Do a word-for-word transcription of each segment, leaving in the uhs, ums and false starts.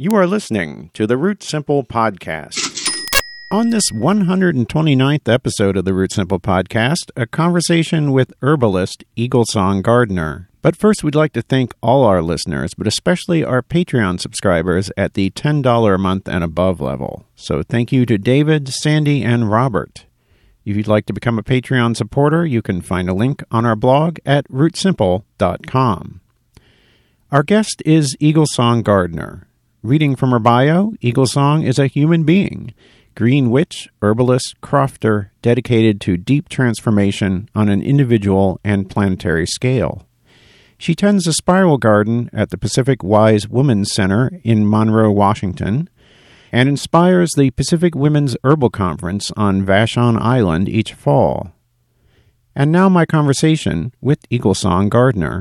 You are listening to the Root Simple Podcast. On this one hundred twenty-ninth episode of the Root Simple Podcast, a conversation with herbalist Eagle Song Gardener. But first, we'd like to thank all our listeners, but especially our Patreon subscribers at the ten dollars a month and above level. So thank you to David, Sandy, and Robert. If you'd like to become a Patreon supporter, you can find a link on our blog at root simple dot com. Our guest is Eagle Song Gardener. Reading from her bio, Eagle Song is a human being, green witch, herbalist, crofter, dedicated to deep transformation on an individual and planetary scale. She tends a spiral garden at the Pacific Wise Women's Center in Monroe, Washington, and inspires the Pacific Women's Herbal Conference on Vashon Island each fall. And now my conversation with Eagle Song Gardener.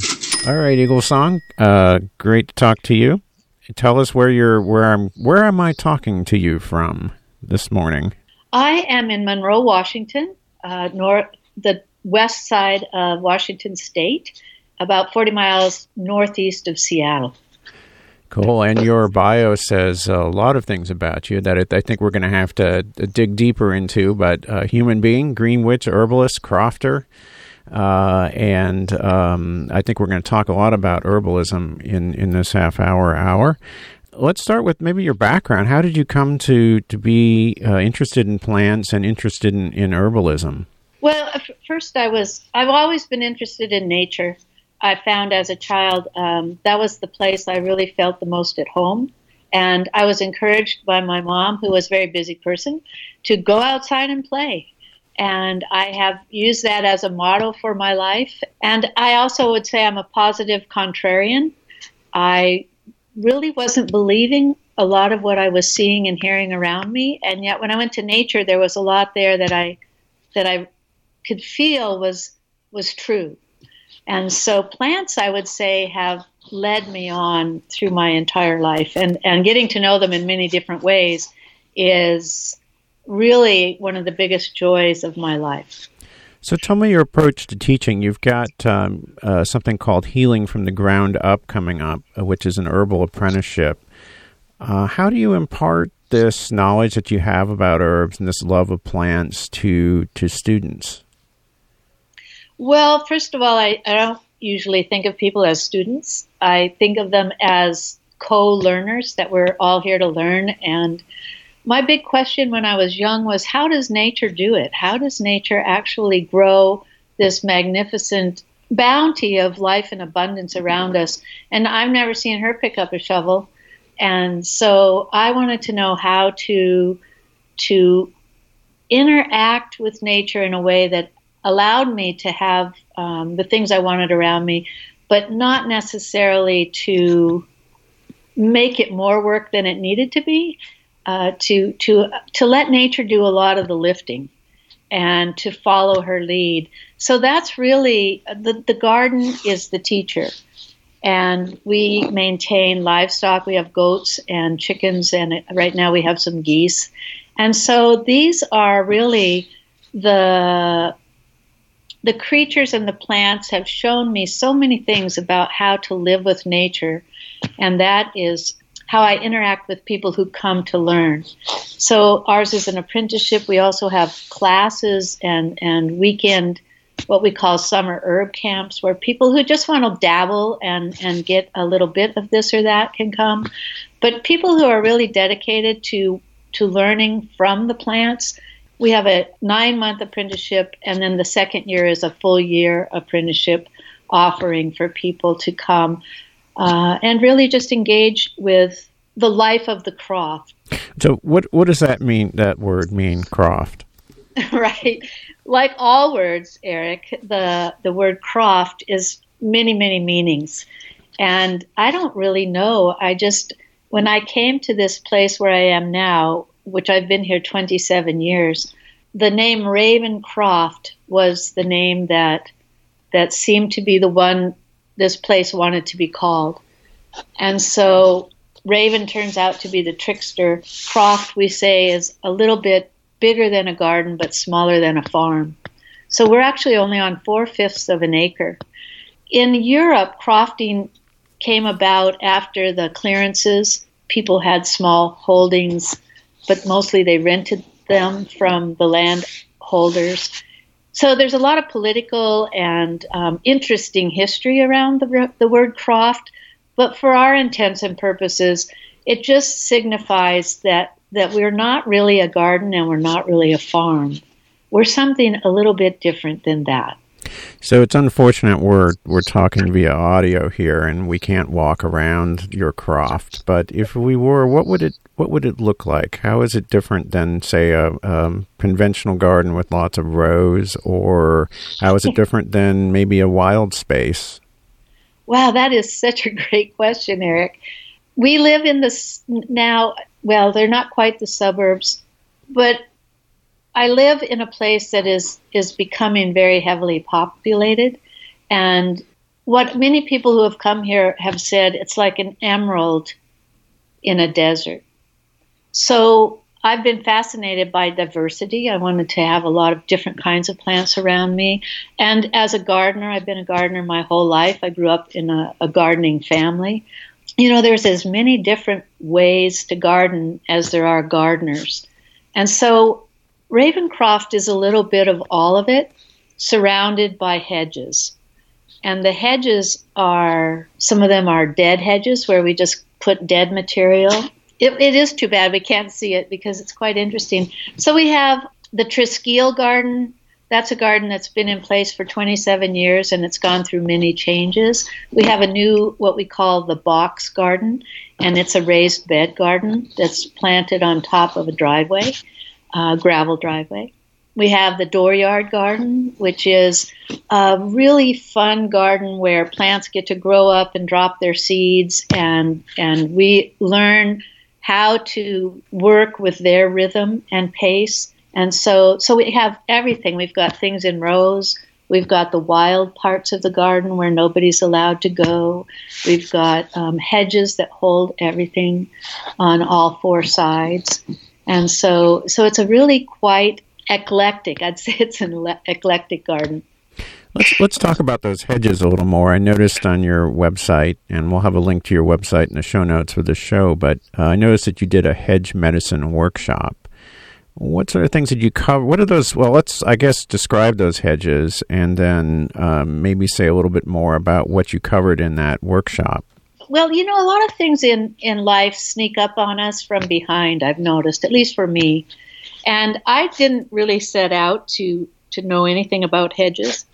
All right, Eagle Song, uh, great to talk to you. Tell us where you're. Where I'm. Where am I talking to you from this morning? I am in Monroe, Washington, uh, north, the west side of Washington State, about forty miles northeast of Seattle. Cool. And your bio says a lot of things about you that I think we're going to have to dig deeper into, but uh, human being, green witch, herbalist, crofter, uh, and um, I think we're going to talk a lot about herbalism in, in this half hour, hour. Let's start with maybe your background. How did you come to, to be uh, interested in plants and interested in, in herbalism? Well, first I was, I've always been interested in nature. I found as a child um, that was the place I really felt the most at home. And I was encouraged by my mom, who was a very busy person, to go outside and play. And I have used that as a model for my life. And I also would say I'm a positive contrarian. I really wasn't believing a lot of what I was seeing and hearing around me. And yet when I went to nature, there was a lot there that I that I could feel was was true. And so plants, I would say, have led me on through my entire life. And, and getting to know them in many different ways is really one of the biggest joys of my life. So tell me your approach to teaching. You've got um, uh, something called Healing from the Ground Up coming up, which is an herbal apprenticeship. Uh, how do you impart this knowledge that you have about herbs and this love of plants to, to students? Well, first of all, I, I don't usually think of people as students. I think of them as co-learners, that we're all here to learn. And my big question when I was young was, how does nature do it? How does nature actually grow this magnificent bounty of life and abundance around us? And I've never seen her pick up a shovel. And so I wanted to know how to, to interact with nature in a way that allowed me to have um, the things I wanted around me, but not necessarily to make it more work than it needed to be, uh, to to to let nature do a lot of the lifting and to follow her lead. So that's really, the, the garden is the teacher. And we maintain livestock. We have goats and chickens, and right now we have some geese. And so these are really the... The creatures and the plants have shown me so many things about how to live with nature, and that is how I interact with people who come to learn. So ours is an apprenticeship. We also have classes and, and weekend, what we call summer herb camps, where people who just want to dabble and, and get a little bit of this or that can come. But people who are really dedicated to, to learning from the plants, we have a nine-month apprenticeship, and then the second year is a full-year apprenticeship offering for people to come uh, and really just engage with the life of the croft. So what what does that mean, that word mean, croft? Right. Like all words, Eric, the, the word croft is many, many meanings. And I don't really know. I just, when I came to this place where I am now, which I've been here twenty-seven years, the name Ravencroft was the name that that seemed to be the one this place wanted to be called. And so Raven turns out to be the trickster. Croft, we say, is a little bit bigger than a garden but smaller than a farm. So we're actually only on four-fifths of an acre. In Europe, crofting came about after the clearances people had small holdings, but mostly they rented them from the landholders. So there's a lot of political and um, interesting history around the, the word croft, but for our intents and purposes, it just signifies that, that we're not really a garden and we're not really a farm. We're something a little bit different than that. So it's unfortunate we're we're talking via audio here, and we can't walk around your croft. But if we were, what would it what would it look like? How is it different than, say, a, a conventional garden with lots of rows, or how is it different than maybe a wild space? Wow, that is such a great question, Eric. We live in this now. Well, they're not quite the suburbs, but I live in a place that is, is becoming very heavily populated. And what many people who have come here have said, it's like an emerald in a desert. So I've been fascinated by diversity. I wanted to have a lot of different kinds of plants around me. And as a gardener, I've been a gardener my whole life. I grew up in a, a gardening family. You know, there's as many different ways to garden as there are gardeners. And so Ravencroft is a little bit of all of it, surrounded by hedges. And the hedges are, some of them are dead hedges where we just put dead material. It, it is too bad we can't see it because it's quite interesting. So we have the Triskiel garden. That's a garden that's been in place for twenty-seven years and it's gone through many changes. We have a new, what we call the box garden, and it's a raised bed garden that's planted on top of a driveway. Uh, gravel driveway. We have the dooryard garden, which is a really fun garden where plants get to grow up and drop their seeds, and and we learn how to work with their rhythm and pace. And so so we have everything. We've got things in rows. We've got the wild parts of the garden where nobody's allowed to go. We've got um, hedges that hold everything on all four sides. And so so it's a really quite eclectic. I'd say it's an ele- eclectic garden. Let's let's talk about those hedges a little more. I noticed on your website, and we'll have a link to your website in the show notes for the show, but uh, I noticed that you did a hedge medicine workshop. What sort of things did you cover? What are those? Well, let's, I guess, describe those hedges and then um, maybe say a little bit more about what you covered in that workshop. Well, you know, a lot of things in, in life sneak up on us from behind, I've noticed, at least for me. And I didn't really set out to, to know anything about hedges.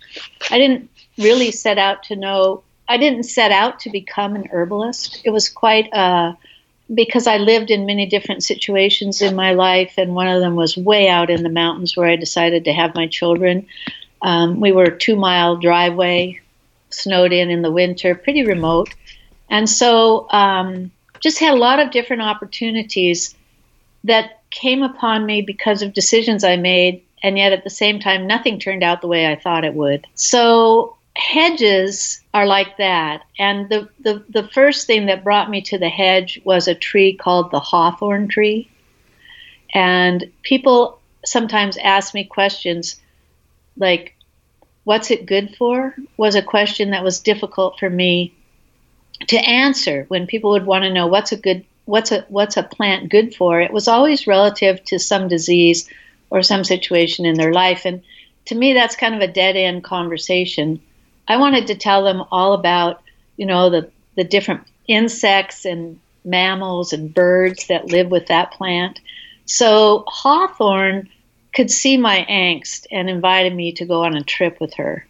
I didn't really set out to know, I didn't set out to become an herbalist. It was quite, uh, because I lived in many different situations in my life, and one of them was way out in the mountains where I decided to have my children. Um, we were a two-mile driveway, snowed in in the winter, pretty remote. And so um, just had a lot of different opportunities that came upon me because of decisions I made, and yet at the same time, nothing turned out the way I thought it would. So hedges are like that. And the, the, the first thing that brought me to the hedge was a tree called the hawthorn tree. And people sometimes ask me questions like, what's it good for? Was a question that was difficult for me to answer. When people would want to know what's a good what's a what's a plant good for, it was always relative to some disease or some situation in their life, and to me that's kind of a dead end conversation. I wanted to tell them all about, you know, the the different insects and mammals and birds that live with that plant. So hawthorn could see my angst and invited me to go on a trip with her,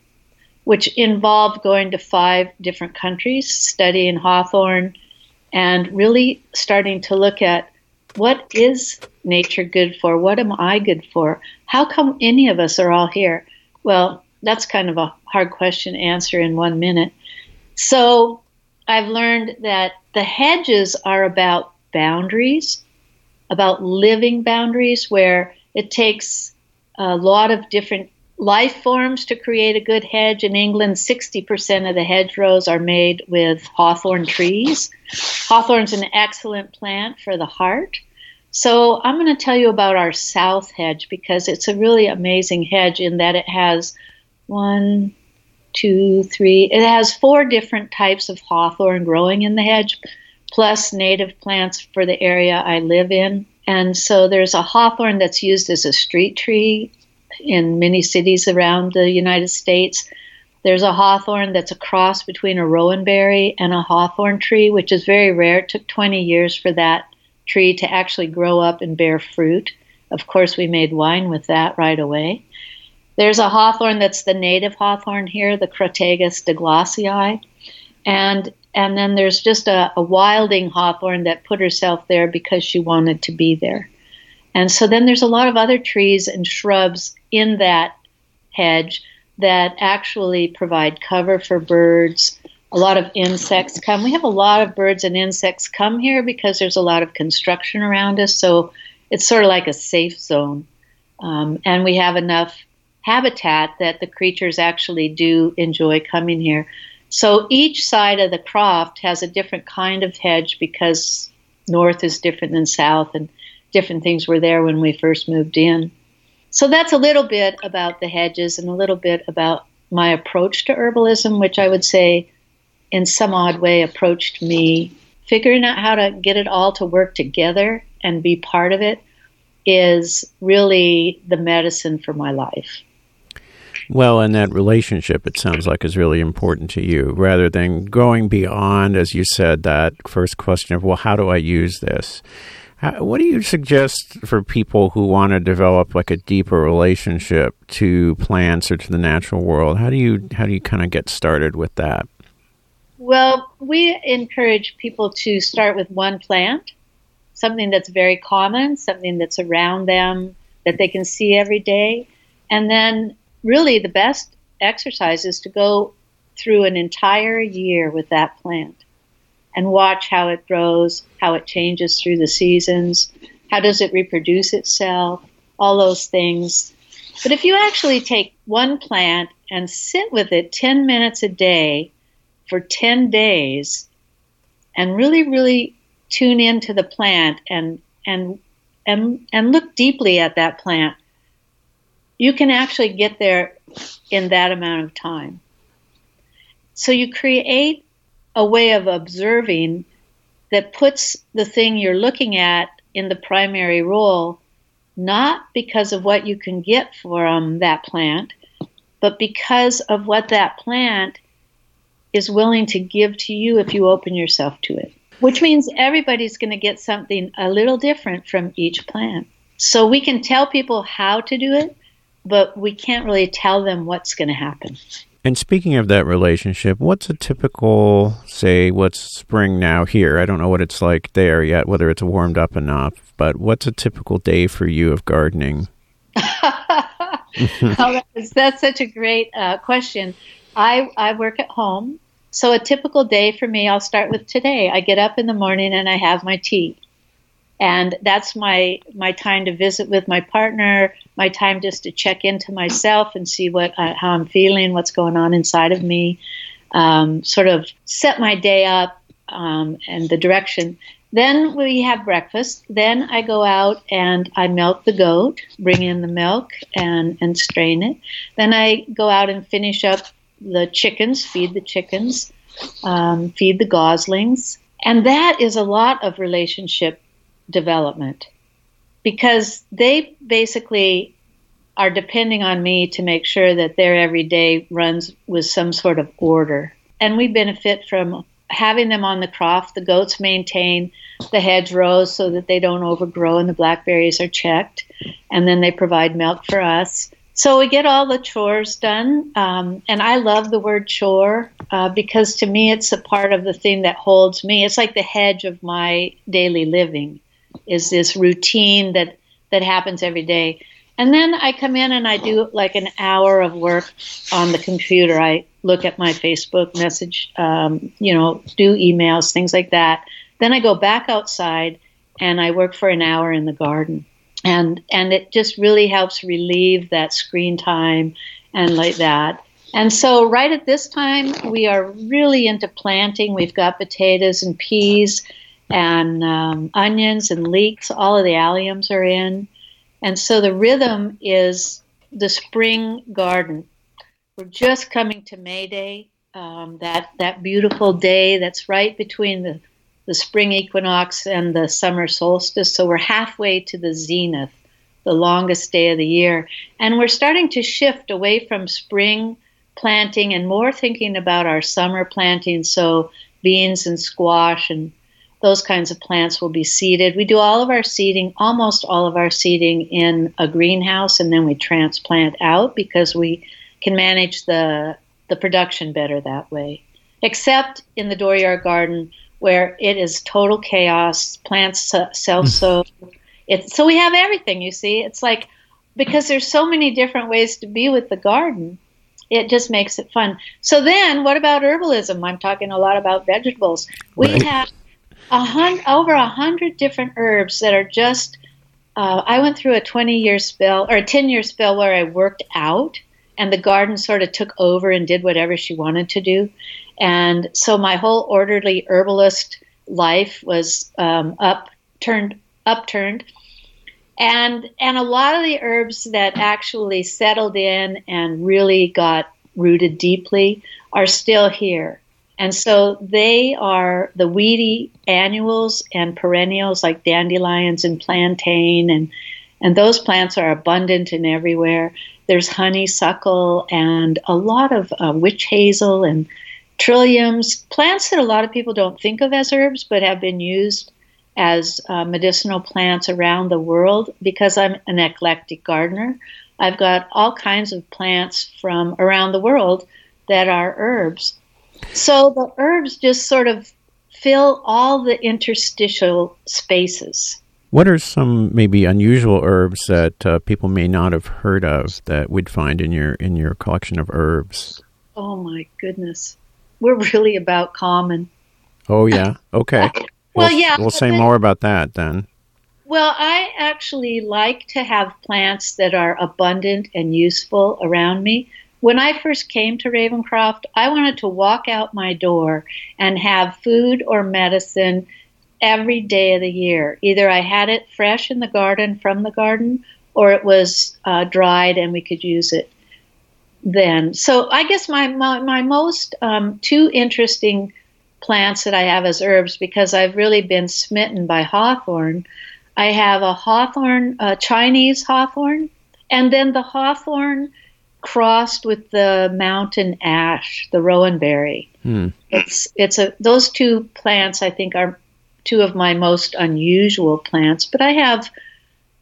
which involved going to five different countries, studying hawthorn, and really starting to look at what is nature good for? What am I good for? How come any of us are all here? Well, that's kind of a hard question to answer in one minute. So I've learned that the hedges are about boundaries, about living boundaries, where it takes a lot of different life forms to create a good hedge. In England, sixty percent of the hedgerows are made with hawthorn trees. Hawthorn's an excellent plant for the heart. So I'm going to tell you about our south hedge because it's a really amazing hedge in that it has one, two, three, it has four different types of hawthorn growing in the hedge, plus native plants for the area I live in. And so there's a hawthorn that's used as a street tree in many cities around the United States. There's a hawthorn that's a cross between a rowanberry and a hawthorn tree, which is very rare. It took twenty years for that tree to actually grow up and bear fruit. Of course, we made wine with that right away. There's a hawthorn that's the native hawthorn here, the Crataegus douglasii. And and then there's just a, a wilding hawthorn that put herself there because she wanted to be there. And so then there's a lot of other trees and shrubs in that hedge that actually provide cover for birds. A lot of insects come. We have a lot of birds and insects come here because there's a lot of construction around us, so it's sort of like a safe zone. Um, and we have enough habitat that the creatures actually do enjoy coming here. So each side of the croft has a different kind of hedge because north is different than south, and different things were there when we first moved in. So that's a little bit about the hedges and a little bit about my approach to herbalism, which I would say in some odd way approached me. Figuring out how to get it all to work together and be part of it is really the medicine for my life. Well, and that relationship, it sounds like, is really important to you, rather than going beyond, as you said, that first question of, well, how do I use this? What do you suggest for people who want to develop like a deeper relationship to plants or to the natural world? How do you how do you kind of get started with that? Well, we encourage people to start with one plant, something that's very common, something that's around them that they can see every day. And then really the best exercise is to go through an entire year with that plant and watch how it grows, how it changes through the seasons, how does it reproduce itself, all those things. But if you actually take one plant and sit with it ten minutes a day for ten days and really, really tune into the plant and and and and look deeply at that plant, you can actually get there in that amount of time. So you create a way of observing that puts the thing you're looking at in the primary role, not because of what you can get from that plant, but because of what that plant is willing to give to you if you open yourself to it, which means everybody's going to get something a little different from each plant. So we can tell people how to do it, but we can't really tell them what's going to happen. And speaking of that relationship, what's a typical, say, what's spring now here? I don't know what it's like there yet, whether it's warmed up enough, but what's a typical day for you of gardening? Oh, that's, that's such a great uh, question. I, I work at home, so a typical day for me, I'll start with today. I get up in the morning and I have my tea. And that's my, my time to visit with my partner, my time just to check into myself and see what uh, how I'm feeling, what's going on inside of me, um, sort of set my day up um, and the direction. Then we have breakfast. Then I go out and I milk the goat, bring in the milk and, and strain it. Then I go out and finish up the chickens, feed the chickens, um, feed the goslings. And that is a lot of relationship development, because they basically are depending on me to make sure that their everyday runs with some sort of order. And we benefit from having them on the croft. The goats maintain the hedgerows so that they don't overgrow and the blackberries are checked. And then they provide milk for us. So we get all the chores done. Um, and I love the word chore uh, because to me it's a part of the thing that holds me. It's like the hedge of my daily living, is this routine that, that happens every day. And then I come in and I do like an hour of work on the computer. I look at my Facebook message, um, you know, do emails, things like that. Then I go back outside and I work for an hour in the garden. And and it just really helps relieve that screen time and like that. And so right at this time, we are really into planting. We've got potatoes and peas and um, onions and leeks, all of the alliums are in. And so the rhythm is the spring garden. We're just coming to May Day, um, that, that beautiful day that's right between the the spring equinox and the summer solstice. So we're halfway to the zenith, the longest day of the year. And we're starting to shift away from spring planting and more thinking about our summer planting. So beans and squash and those kinds of plants will be seeded. We do all of our seeding, almost all of our seeding in a greenhouse, and then we transplant out because we can manage the the production better that way. Except in the dooryard garden where it is total chaos, plants self-sow. It's, so we have everything, you see. It's like, because there's so many different ways to be with the garden, it just makes it fun. So then, what about herbalism? I'm talking a lot about vegetables. We right. have a hundred, over a hundred different herbs that are just, uh, I went through a twenty-year spell, or a ten-year spell where I worked out, and the garden sort of took over and did whatever she wanted to do. And so my whole orderly herbalist life was um, upturned, upturned. And and a lot of the herbs that actually settled in and really got rooted deeply are still here. And so they are the weedy annuals and perennials like dandelions and plantain, and and those plants are abundant and everywhere. There's honeysuckle and a lot of uh, witch hazel and trilliums, plants that a lot of people don't think of as herbs but have been used as uh, medicinal plants around the world. Because I'm an eclectic gardener, I've got all kinds of plants from around the world that are herbs. So the herbs just sort of fill all the interstitial spaces. What are some maybe unusual herbs that uh, people may not have heard of that we'd find in your in your collection of herbs? Oh my goodness. We're really about common. Oh yeah. Okay. Well, we'll, yeah, we'll say then, more about that then. Well, I actually like to have plants that are abundant and useful around me. When I first came to Ravencroft, I wanted to walk out my door and have food or medicine every day of the year. Either I had it fresh in the garden from the garden, or it was uh, dried and we could use it then. So I guess my, my, my most um, two interesting plants that I have as herbs, because I've really been smitten by hawthorn. I have a hawthorn, a Chinese hawthorn, and then the hawthorn crossed with the mountain ash, the rowanberry. Hmm. It's it's a those two plants I think are two of my most unusual plants. But I have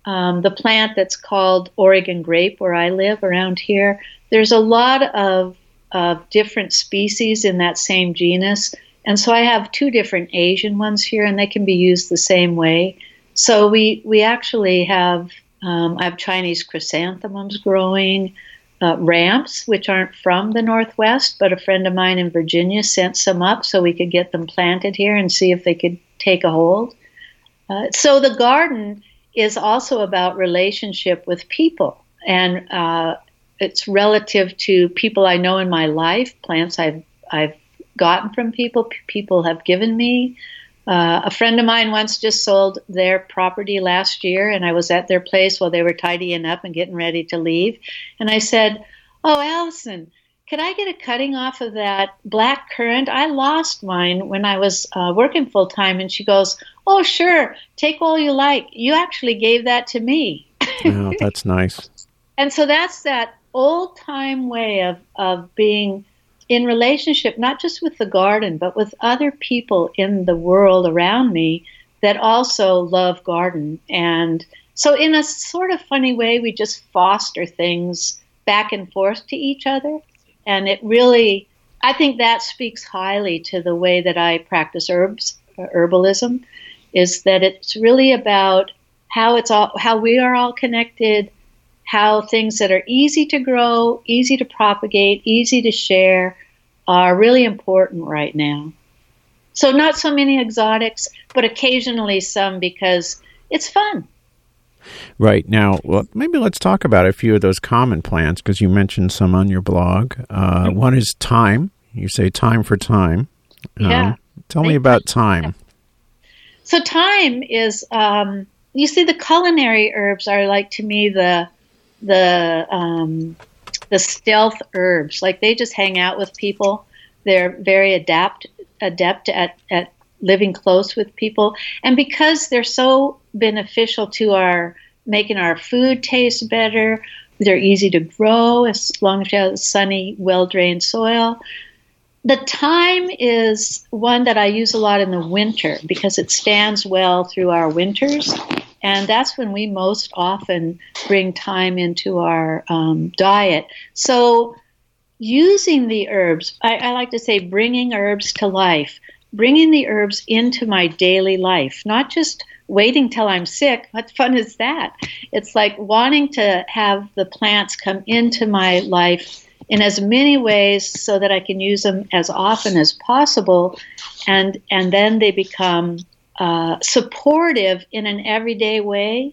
um, the plant that's called Oregon grape where I live around here. There's a lot of of different species in that same genus. And so I have two different Asian ones here, and they can be used the same way. So we we actually have, um, I have Chinese chrysanthemums growing, uh, ramps, which aren't from the Northwest, but a friend of mine in Virginia sent some up so we could get them planted here and see if they could take a hold. Uh, so the garden is also about relationship with people, and uh, it's relative to people I know in my life, plants I've I've gotten from people, people have given me. Uh, a friend of mine once just sold their property last year, and I was at their place while they were tidying up and getting ready to leave. And I said, "Oh, Allison, could I get a cutting off of that black currant? I lost mine when I was uh, working full time." And she goes, "Oh, sure, take all you like. You actually gave that to me." Oh, that's nice. And so that's that old time way of, of being in relationship, not just with the garden, but with other people in the world around me that also love garden. And so in a sort of funny way, we just foster things back and forth to each other. And it really, I think that speaks highly to the way that I practice herbs, herbalism, is that it's really about how it's all, how we are all connected, how things that are easy to grow, easy to propagate, easy to share are really important right now. So not so many exotics, but occasionally some because it's fun. Right. Now, well, maybe let's talk about a few of those common plants because you mentioned some on your blog. Uh, one is thyme. You say thyme for thyme. Um, yeah. Tell me about thyme. So thyme is, um, you see, the culinary herbs are like, to me, the the um, the stealth herbs. Like, they just hang out with people. They're very adept adept at, at living close with people. And because they're so beneficial to our making our food taste better, they're easy to grow as long as you have sunny, well-drained soil. The thyme is one that I use a lot in the winter because it stands well through our winters. And that's when we most often bring thyme into our um, diet. So using the herbs, I, I like to say bringing herbs to life, bringing the herbs into my daily life, not just waiting till I'm sick. What fun is that? It's like wanting to have the plants come into my life in as many ways so that I can use them as often as possible, and and then they become Uh, supportive in an everyday way,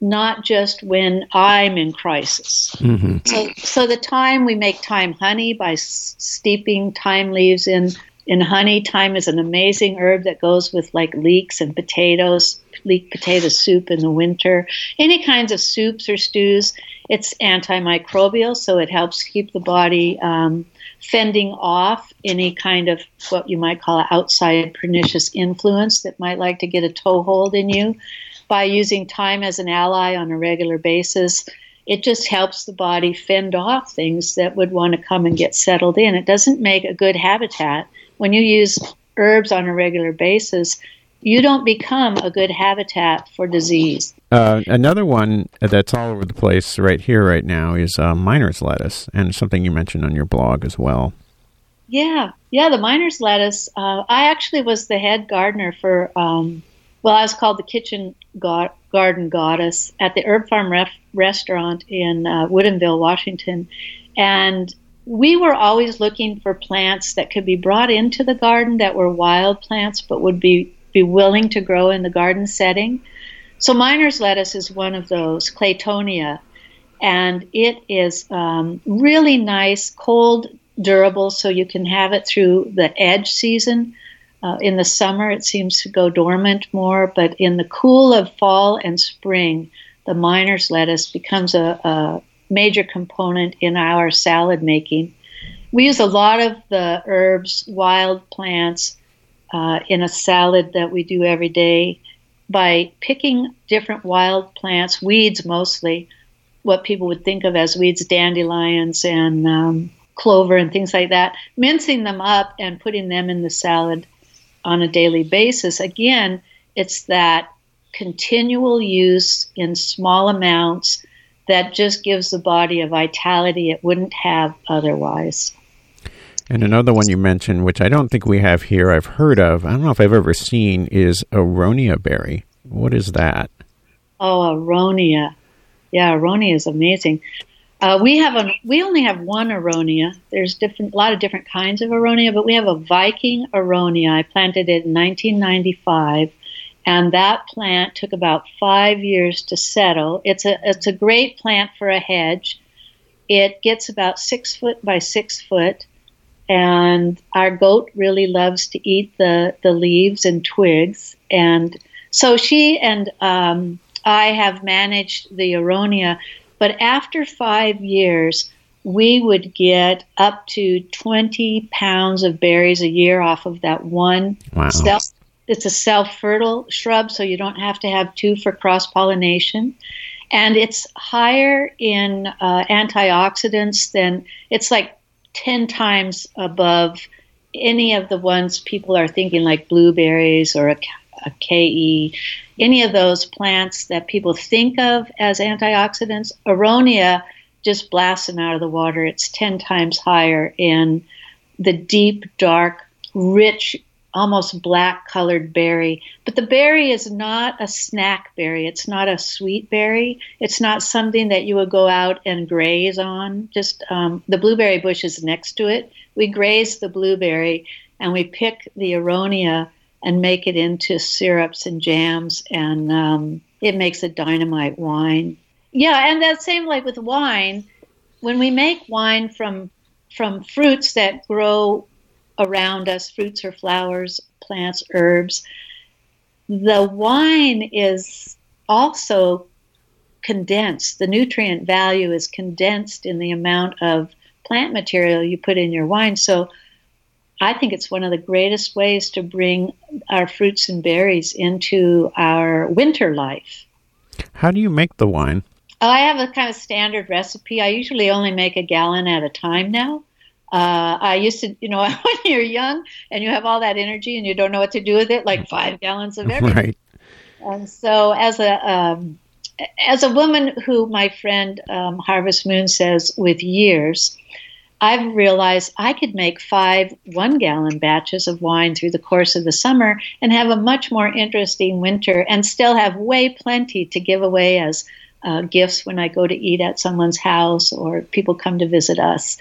not just when I'm in crisis. Mm-hmm. So, so the thyme, we make thyme honey by s- steeping thyme leaves in, in honey. Thyme is an amazing herb that goes with like leeks and potatoes, leek potato soup in the winter, any kinds of soups or stews. It's antimicrobial, so it helps keep the body um, fending off any kind of what you might call outside pernicious influence that might like to get a toehold in you. By using thyme as an ally on a regular basis, it just helps the body fend off things that would want to come and get settled in. It doesn't make a good habitat. When you use herbs on a regular basis, you don't become a good habitat for disease. Uh, another one that's all over the place right here right now is uh, miner's lettuce, and something you mentioned on your blog as well. Yeah, yeah, the miner's lettuce. Uh, I actually was the head gardener for, um, well, I was called the kitchen go- garden goddess at the Herb Farm ref- restaurant in uh, Woodinville, Washington, and we were always looking for plants that could be brought into the garden that were wild plants but would be be willing to grow in the garden setting. So miner's lettuce is one of those, Claytonia, and it is um, really nice, cold, durable, so you can have it through the edge season. Uh, in the summer, it seems to go dormant more, but in the cool of fall and spring, the miner's lettuce becomes a, a major component in our salad making. We use a lot of the herbs, wild plants, Uh, in a salad that we do every day by picking different wild plants, weeds mostly, what people would think of as weeds, dandelions and um, clover and things like that, mincing them up and putting them in the salad on a daily basis. Again, it's that continual use in small amounts that just gives the body a vitality it wouldn't have otherwise. And another one you mentioned, which I don't think we have here, I've heard of, I don't know if I've ever seen, is Aronia berry. What is that? Oh, Aronia. Yeah, Aronia is amazing. Uh, we have a, we only have one Aronia. There's different, a lot of different kinds of Aronia, but we have a Viking Aronia. I planted it in nineteen ninety-five, and that plant took about five years to settle. It's a, it's a great plant for a hedge. It gets about six foot by six foot. And our goat really loves to eat the, the leaves and twigs. And so she and um, I have managed the Aronia. But after five years, we would get up to twenty pounds of berries a year off of that one. Wow. Self, it's a self-fertile shrub, so you don't have to have two for cross-pollination. And it's higher in uh, antioxidants than, it's like ten times above any of the ones people are thinking, like blueberries or a, a K E, any of those plants that people think of as antioxidants. Aronia just blasts them out of the water. It's ten times higher in the deep, dark, rich, almost black-colored berry. But the berry is not a snack berry. It's not a sweet berry. It's not something that you would go out and graze on. Just um, the blueberry bush is next to it. We graze the blueberry, and we pick the Aronia and make it into syrups and jams, and um, it makes a dynamite wine. Yeah, and that same like with wine. When we make wine from from fruits that grow around us, fruits or flowers, plants, herbs, the wine is also condensed. The nutrient value is condensed in the amount of plant material you put in your wine. So I think it's one of the greatest ways to bring our fruits and berries into our winter life. How do you make the wine? Oh, I have a kind of standard recipe. I usually only make a gallon at a time now. Uh, I used to, you know, when you're young and you have all that energy and you don't know what to do with it, like five gallons of everything. Right. And so as a um, as a woman who my friend um, Harvest Moon says with years, I've realized I could make five one-gallon batches of wine through the course of the summer and have a much more interesting winter and still have way plenty to give away as uh, gifts when I go to eat at someone's house or people come to visit us.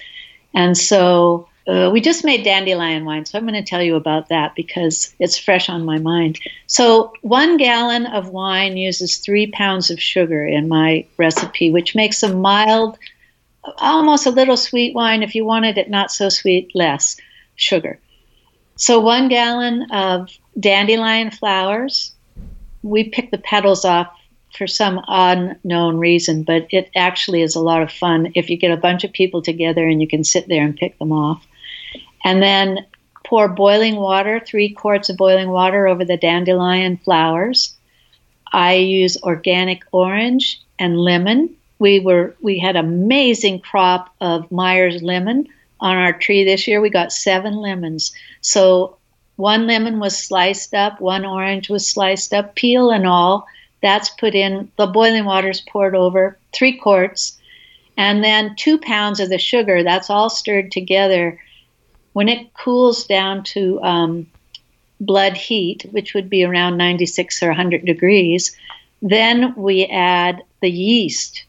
And so uh, we just made dandelion wine, so I'm going to tell you about that because it's fresh on my mind. So one gallon of wine uses three pounds of sugar in my recipe, which makes a mild, almost a little sweet wine. If you wanted it not so sweet, less sugar. So one gallon of dandelion flowers. We pick the petals off for some unknown reason, but it actually is a lot of fun if you get a bunch of people together and you can sit there and pick them off. And then pour boiling water, three quarts of boiling water over the dandelion flowers. I use organic orange and lemon. We were we had an amazing crop of Myers lemon on our tree this year. We got seven lemons. So one lemon was sliced up, one orange was sliced up, peel and all. That's put in, the boiling water's poured over, three quarts, and then two pounds of the sugar. That's all stirred together. When it cools down to um, blood heat, which would be around ninety-six or one hundred degrees, then we add the yeast.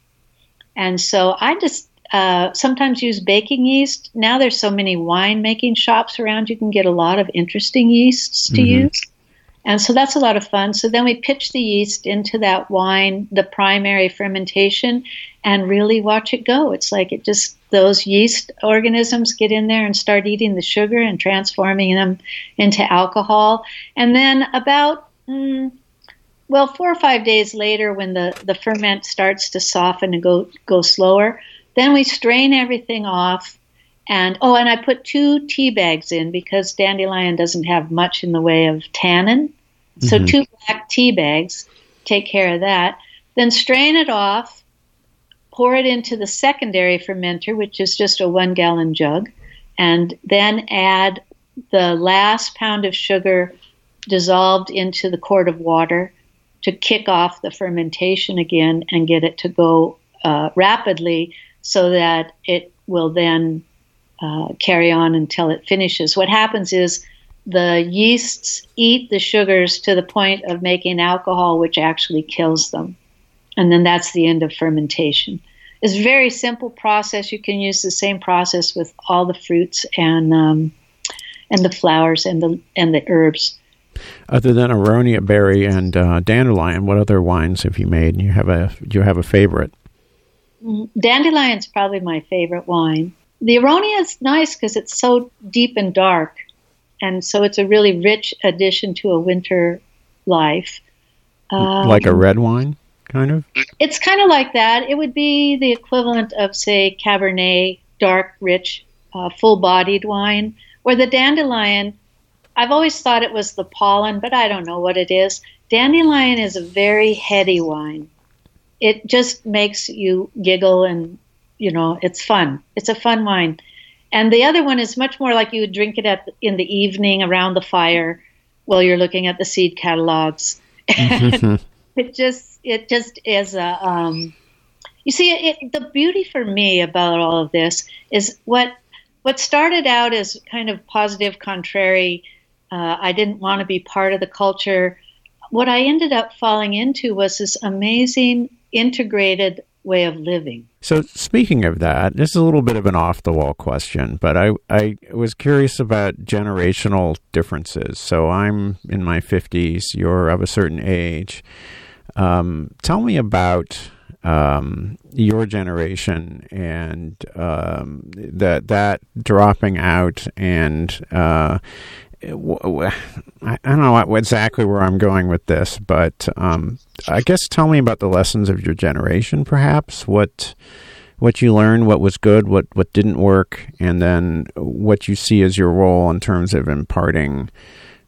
And so I just uh, sometimes use baking yeast. Now there's so many wine-making shops around, you can get a lot of interesting yeasts to mm-hmm. use. And so that's a lot of fun. So then we pitch the yeast into that wine, the primary fermentation, and really watch it go. It's like it just, those yeast organisms get in there and start eating the sugar and transforming them into alcohol. And then about, mm, well, four or five days later when the, the ferment starts to soften and go, go slower, then we strain everything off. And oh, and I put two tea bags in because dandelion doesn't have much in the way of tannin. So mm-hmm. two black tea bags, take care of that. Then strain it off, pour it into the secondary fermenter, which is just a one-gallon jug, and then add the last pound of sugar dissolved into the quart of water to kick off the fermentation again and get it to go uh, rapidly so that it will then Uh, carry on until it finishes. What happens is the yeasts eat the sugars to the point of making alcohol, which actually kills them. And then that's the end of fermentation. It's a very simple process. You can use the same process with all the fruits and um, and the flowers and the and the herbs. Other than aronia berry and uh, dandelion, what other wines have you made? You have a you have a favorite? Dandelion's probably my favorite wine. The Aronia is nice because it's so deep and dark, and so it's a really rich addition to a winter life. Um, like a red wine, kind of? It's kind of like that. It would be the equivalent of, say, Cabernet, dark, rich, uh, full-bodied wine, or the dandelion. I've always thought it was the pollen, but I don't know what it is. Dandelion is a very heady wine. It just makes you giggle and you know, it's fun. It's a fun wine. And the other one is much more like you would drink it at the, in the evening around the fire while you're looking at the seed catalogs. it just it just is a um, you see it, the beauty for me about all of this is what what started out as kind of positive contrary, uh, I didn't want to be part of the culture. What I ended up falling into was this amazing integrated way of living. So speaking of that, this is a little bit of an off-the-wall question, but I, I was curious about generational differences. So I'm in my fifties, you're of a certain age. Um, tell me about um, your generation and um, that that dropping out and uh, I don't know exactly where I'm going with this, but um, I guess tell me about the lessons of your generation, perhaps. What what you learn, what was good, what, what didn't work, and then what you see as your role in terms of imparting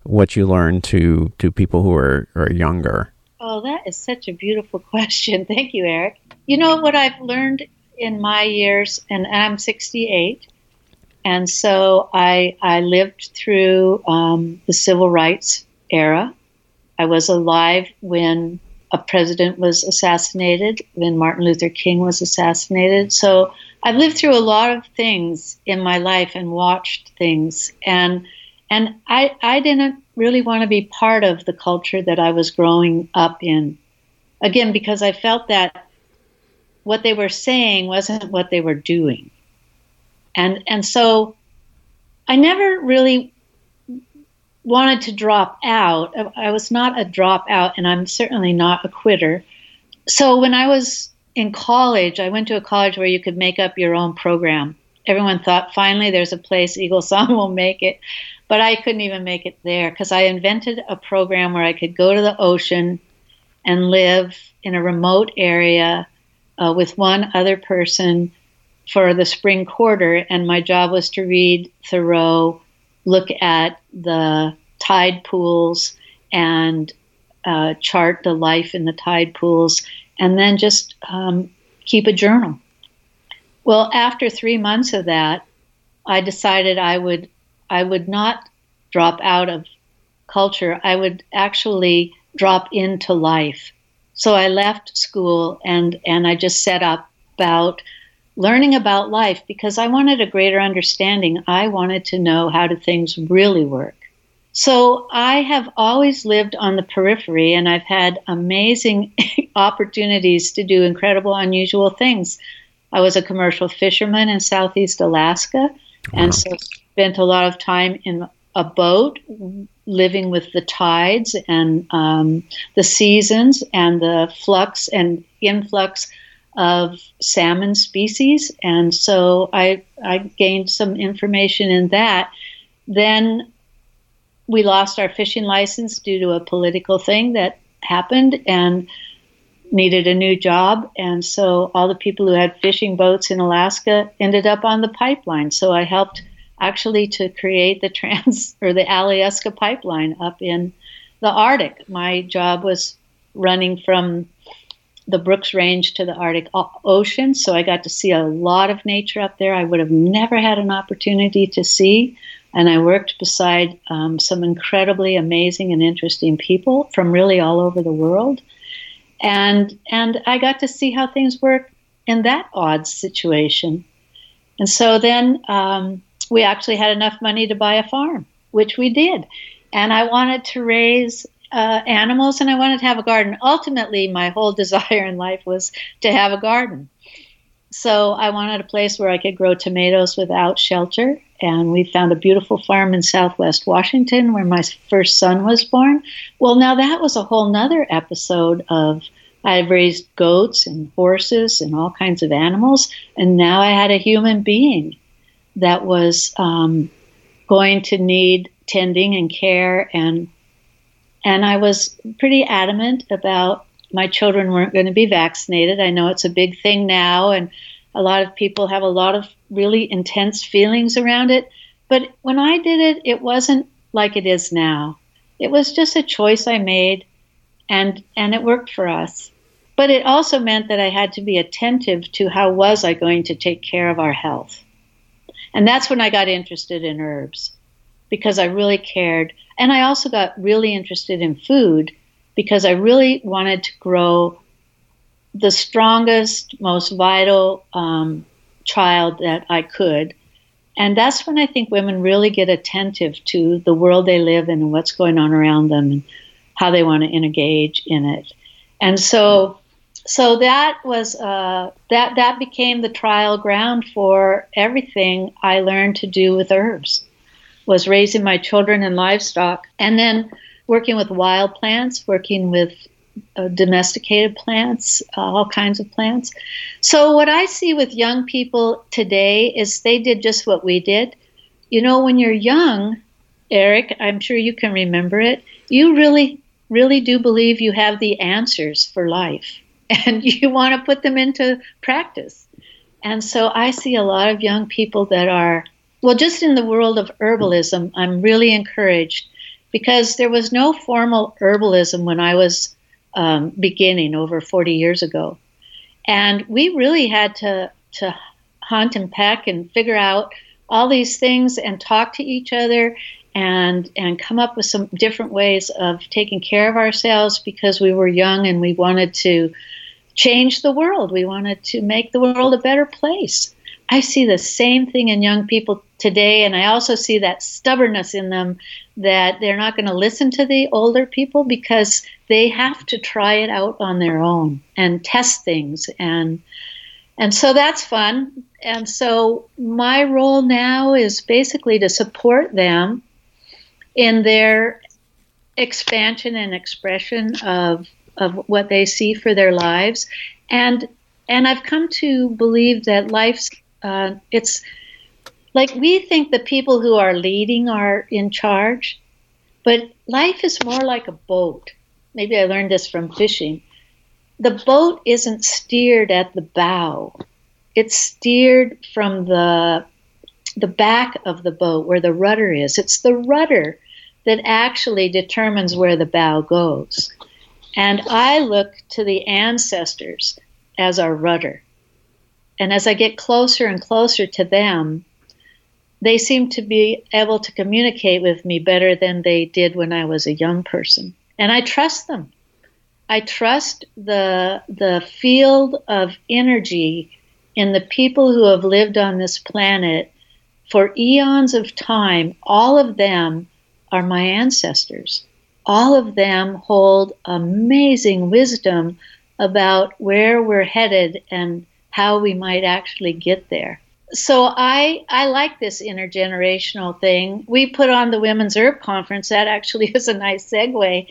what you learn to, to people who are, are younger? Oh, that is such a beautiful question. Thank you, Eric. You know, what I've learned in my years, and I'm sixty-eight, and so I I lived through um, the civil rights era. I was alive when a president was assassinated, when Martin Luther King was assassinated. So I've lived through a lot of things in my life and watched things. And and I, I didn't really want to be part of the culture that I was growing up in. Again, because I felt that what they were saying wasn't what they were doing. And and so I never really wanted to drop out. I was not a dropout, and I'm certainly not a quitter. So when I was in college, I went to a college where you could make up your own program. Everyone thought, finally, there's a place, Eagle Song will make it. But I couldn't even make it there because I invented a program where I could go to the ocean and live in a remote area uh, with one other person for the spring quarter, and my job was to read Thoreau, look at the tide pools, and uh, chart the life in the tide pools, and then just um, keep a journal. Well, after three months of that, I decided I would I would not drop out of culture. I would actually drop into life. So I left school, and, and I just set up about learning about life because I wanted a greater understanding. I wanted to know how do things really work. So I have always lived on the periphery, and I've had amazing opportunities to do incredible, unusual things. I was a commercial fisherman in Southeast Alaska, wow. and so spent a lot of time in a boat living with the tides and um, the seasons and the flux and influx of salmon species, and so I I gained some information in that. Then we lost our fishing license due to a political thing that happened and needed a new job, and so all the people who had fishing boats in Alaska ended up on the pipeline. So I helped actually to create the trans or the Alyeska pipeline up in the Arctic. My job was running from the Brooks Range to the Arctic Ocean, so I got to see a lot of nature up there I would have never had an opportunity to see, and I worked beside um, some incredibly amazing and interesting people from really all over the world, and and I got to see how things work in that odd situation. And so then um, we actually had enough money to buy a farm, which we did, and I wanted to raise Uh, animals, and I wanted to have a garden. Ultimately, my whole desire in life was to have a garden. So I wanted a place where I could grow tomatoes without shelter, and we found a beautiful farm in Southwest Washington where my first son was born. Well, now that was a whole nother episode of I've raised goats and horses and all kinds of animals, and now I had a human being that was um, going to need tending and care. And And I was pretty adamant about my children weren't going to be vaccinated. I know it's a big thing now, and a lot of people have a lot of really intense feelings around it. But when I did it, it wasn't like it is now. It was just a choice I made, and and it worked for us. But it also meant that I had to be attentive to how was I going to take care of our health. And that's when I got interested in herbs, because I really cared. And I also got really interested in food because I really wanted to grow the strongest, most vital um, child that I could. And that's when I think women really get attentive to the world they live in and what's going on around them and how they want to engage in it. And so so that was uh, that that became the trial ground for everything I learned to do with herbs. Was raising my children and livestock, and then working with wild plants, working with uh, domesticated plants, uh, all kinds of plants. So what I see with young people today is they did just what we did. You know, when you're young, Eric, I'm sure you can remember it, you really, really do believe you have the answers for life, and you want to put them into practice. And so I see a lot of young people that are, well, just in the world of herbalism, I'm really encouraged because there was no formal herbalism when I was um, beginning over forty years ago. And we really had to, to hunt and peck and figure out all these things and talk to each other and and come up with some different ways of taking care of ourselves because we were young and we wanted to change the world. We wanted to make the world a better place. I see the same thing in young people today, and I also see that stubbornness in them that they're not going to listen to the older people because they have to try it out on their own and test things. And and so that's fun. And so my role now is basically to support them in their expansion and expression of of what they see for their lives. And and I've come to believe that life's, uh, it's like we think the people who are leading are in charge, but life is more like a boat. Maybe I learned this from fishing. The boat isn't steered at the bow. It's steered from the the back of the boat where the rudder is. It's the rudder that actually determines where the bow goes. And I look to the ancestors as our rudder. And as I get closer and closer to them, they seem to be able to communicate with me better than they did when I was a young person. And I trust them. I trust the the field of energy in the people who have lived on this planet for eons of time. All of them are my ancestors. All of them hold amazing wisdom about where we're headed and how we might actually get there. So I I like this intergenerational thing. We put on the Women's Herb Conference. That actually is a nice segue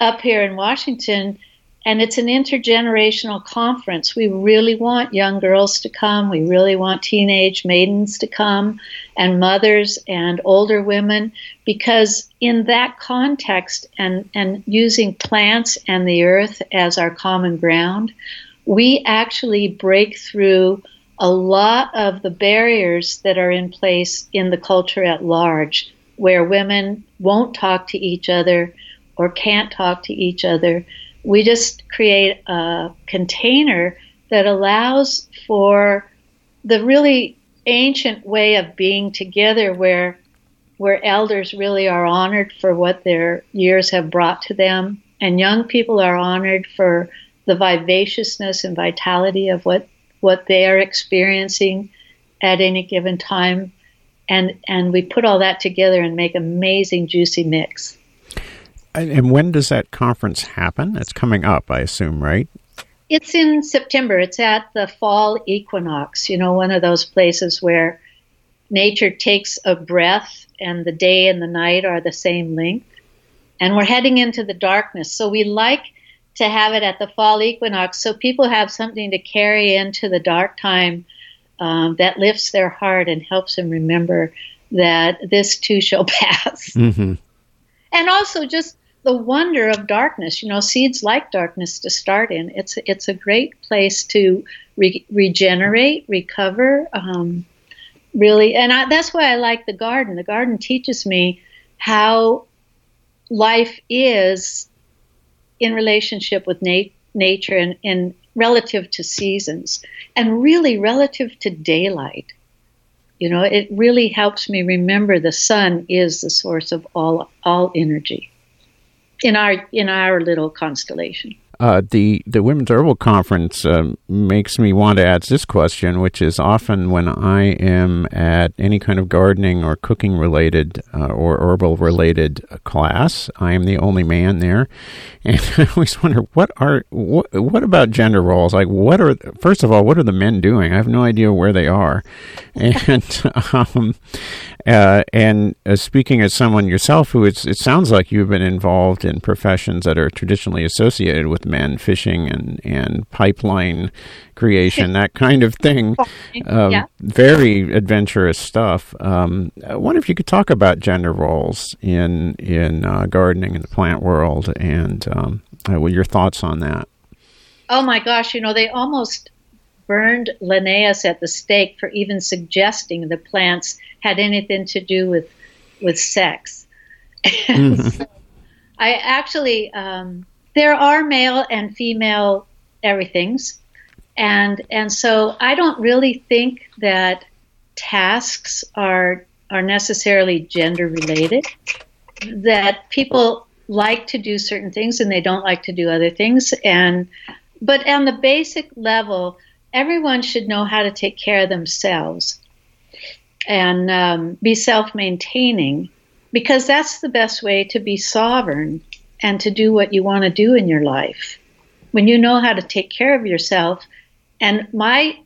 up here in Washington. And it's an intergenerational conference. We really want young girls to come. We really want teenage maidens to come, and mothers and older women, because in that context and, and using plants and the earth as our common ground, we actually break through a lot of the barriers that are in place in the culture at large, where women won't talk to each other or can't talk to each other. We just create a container that allows for the really ancient way of being together where where elders really are honored for what their years have brought to them, and young people are honored for the vivaciousness and vitality of what, what they are experiencing at any given time. And, and we put all that together and make amazing, juicy mix. And when does that conference happen? It's coming up, I assume, right? It's in September. It's at the fall equinox, you know, one of those places where nature takes a breath and the day and the night are the same length. And we're heading into the darkness. So we like to have it at the fall equinox so people have something to carry into the dark time um, that lifts their heart and helps them remember that this too shall pass. Mm-hmm. And also just the wonder of darkness. You know, seeds like darkness to start in. It's it's a great place to re- regenerate, recover, um, really. And I, that's why I like the garden. The garden teaches me how life is in relationship with na- nature and, and relative to seasons and really relative to daylight. You know, it really helps me remember the sun is the source of all all energy in our in our little constellation. Uh, the the Women's Herbal Conference uh, makes me want to ask this question, which is often when I am at any kind of gardening or cooking related uh, or herbal related class, I am the only man there, and I always wonder what are what, what about gender roles? Like, what are first of all, what are the men doing? I have no idea where they are, and um, uh, and uh, speaking as someone yourself who it's, it sounds like you've been involved in professions that are traditionally associated with men, fishing and, and pipeline creation, that kind of thing. Um, yeah. Very adventurous stuff. Um, I wonder if you could talk about gender roles in in uh, gardening and the plant world and um, uh, what your thoughts on that. Oh my gosh, you know, they almost burned Linnaeus at the stake for even suggesting the plants had anything to do with with sex. And mm-hmm. so I actually, um, there are male and female everythings. And and so I don't really think that tasks are are necessarily gender related, that people like to do certain things and they don't like to do other things. And but on the basic level, everyone should know how to take care of themselves and um, be self-maintaining, because that's the best way to be sovereign and to do what you want to do in your life. When you know how to take care of yourself. And my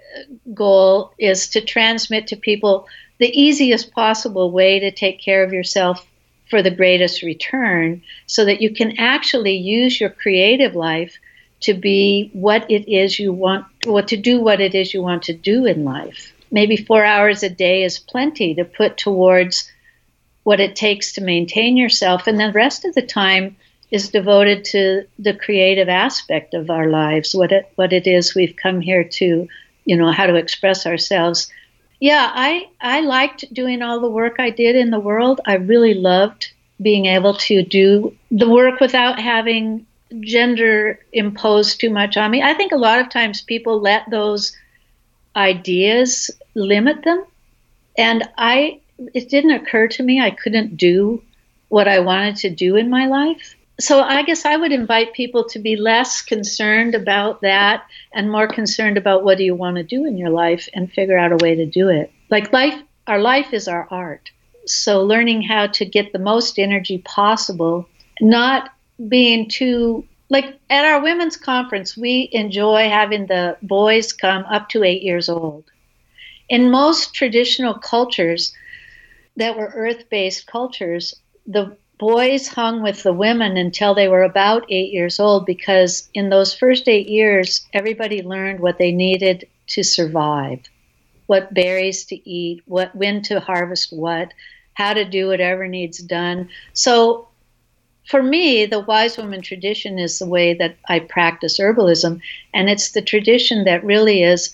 goal is to transmit to people the easiest possible way to take care of yourself for the greatest return, so that you can actually use your creative life to be what it is you want, what to do what it is you want to do in life. Maybe four hours a day is plenty to put towards what it takes to maintain yourself, and the rest of the time is devoted to the creative aspect of our lives, what it what it is we've come here to, you know, how to express ourselves. Yeah, I, I liked doing all the work I did in the world. I really loved being able to do the work without having gender imposed too much on me. I think a lot of times people let those ideas limit them. And I it didn't occur to me I couldn't do what I wanted to do in my life. So I guess I would invite people to be less concerned about that and more concerned about what do you want to do in your life and figure out a way to do it. Like life, our life is our art. So learning how to get the most energy possible, not being too, like at our women's conference, we enjoy having the boys come up to eight years old. In most traditional cultures that were earth-based cultures, the boys hung with the women until they were about eight years old, because in those first eight years, everybody learned what they needed to survive, what berries to eat, what when to harvest what, how to do whatever needs done. So for me, the wise woman tradition is the way that I practice herbalism, and it's the tradition that really is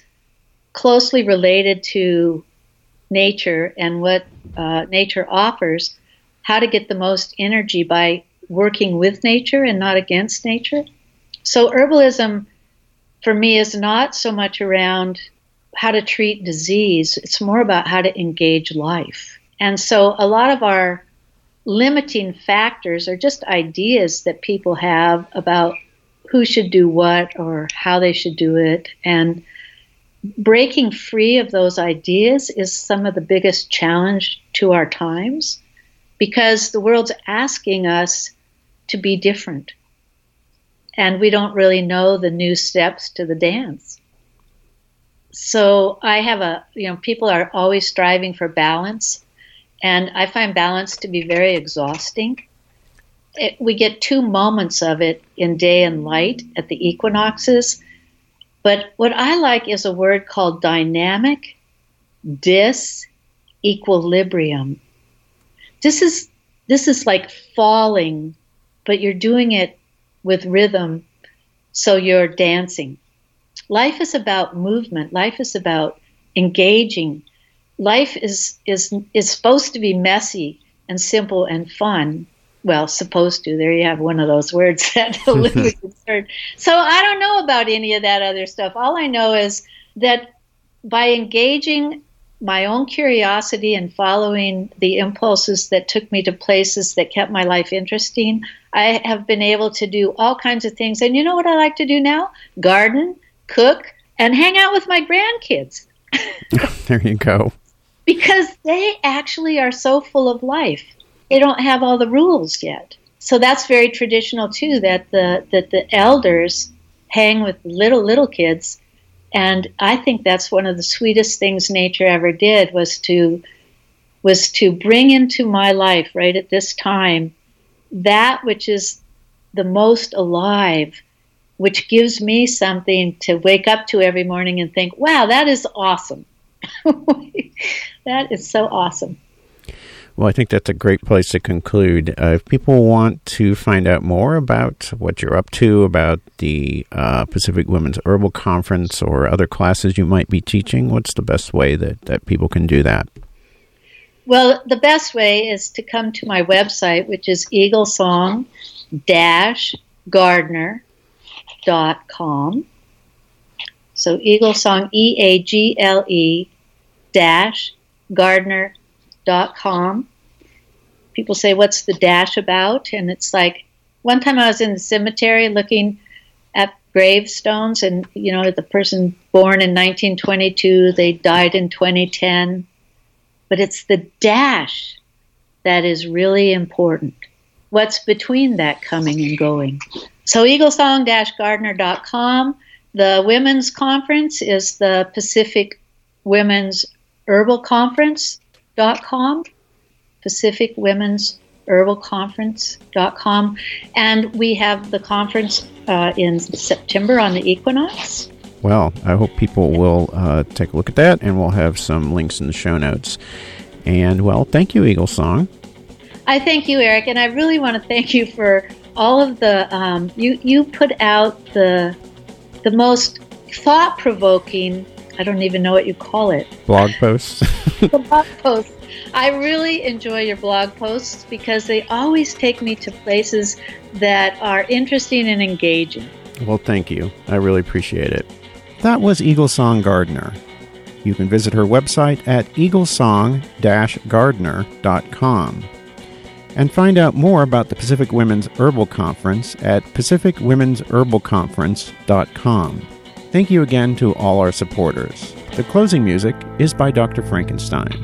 closely related to nature and what uh, nature offers, how to get the most energy by working with nature and not against nature. So herbalism for me is not so much around how to treat disease. It's more about how to engage life. And so a lot of our limiting factors are just ideas that people have about who should do what or how they should do it. And breaking free of those ideas is some of the biggest challenge to our times, because the world's asking us to be different, and we don't really know the new steps to the dance. So I have a, you know, people are always striving for balance, and I find balance to be very exhausting. It, we get two moments of it in day and light at the equinoxes, but what I like is a word called dynamic disequilibrium. This is this is like falling, but you're doing it with rhythm, so you're dancing. Life is about movement. Life is about engaging. Life is is is supposed to be messy and simple and fun. Well, supposed to. There you have one of those words that literally absurd. So I don't know about any of that other stuff. All I know is that by engaging my own curiosity and following the impulses that took me to places that kept my life interesting, I have been able to do all kinds of things. And you know what I like to do now? Garden, cook, and hang out with my grandkids. There you go. Because they actually are so full of life. They don't have all the rules yet. So that's very traditional too, that the that the elders hang with little, little kids. And I think that's one of the sweetest things nature ever did, was to was to bring into my life right at this time that which is the most alive, which gives me something to wake up to every morning and think, wow, that is awesome. That is so awesome. Well, I think that's a great place to conclude. Uh, if people want to find out more about what you're up to, about the uh, Pacific Women's Herbal Conference or other classes you might be teaching, what's the best way that, that people can do that? Well, the best way is to come to my website, which is eagle song gardener dot com. So Eagle Song, E A G L E, dash, gardener dot com. People say, what's the dash about? And it's like, one time I was in the cemetery looking at gravestones, and, you know, the person born in nineteen twenty-two, they died in twenty ten. But it's the dash that is really important. What's between that coming and going? So eagle song dash gardener dot com. The women's conference is the Pacific Women's Herbal Conference dot com, Pacific Women's Herbal Conference dot com. And we have the conference uh, in September on the equinox. Well, I hope people will uh, take a look at that, and we'll have some links in the show notes. And, well, thank you, Eagle Song. I thank you, Eric, and I really want to thank you for all of the, um, you, you put out the the most thought-provoking, I don't even know what you call it. Blog posts. The blog posts. I really enjoy your blog posts because they always take me to places that are interesting and engaging. Well, thank you. I really appreciate it. That was Eagle Song Gardener. You can visit her website at eagle song dash gardener dot com and find out more about the Pacific Women's Herbal Conference at pacific women's herbal conference dot com. Thank you again to all our supporters. The closing music is by Doctor Frankenstein.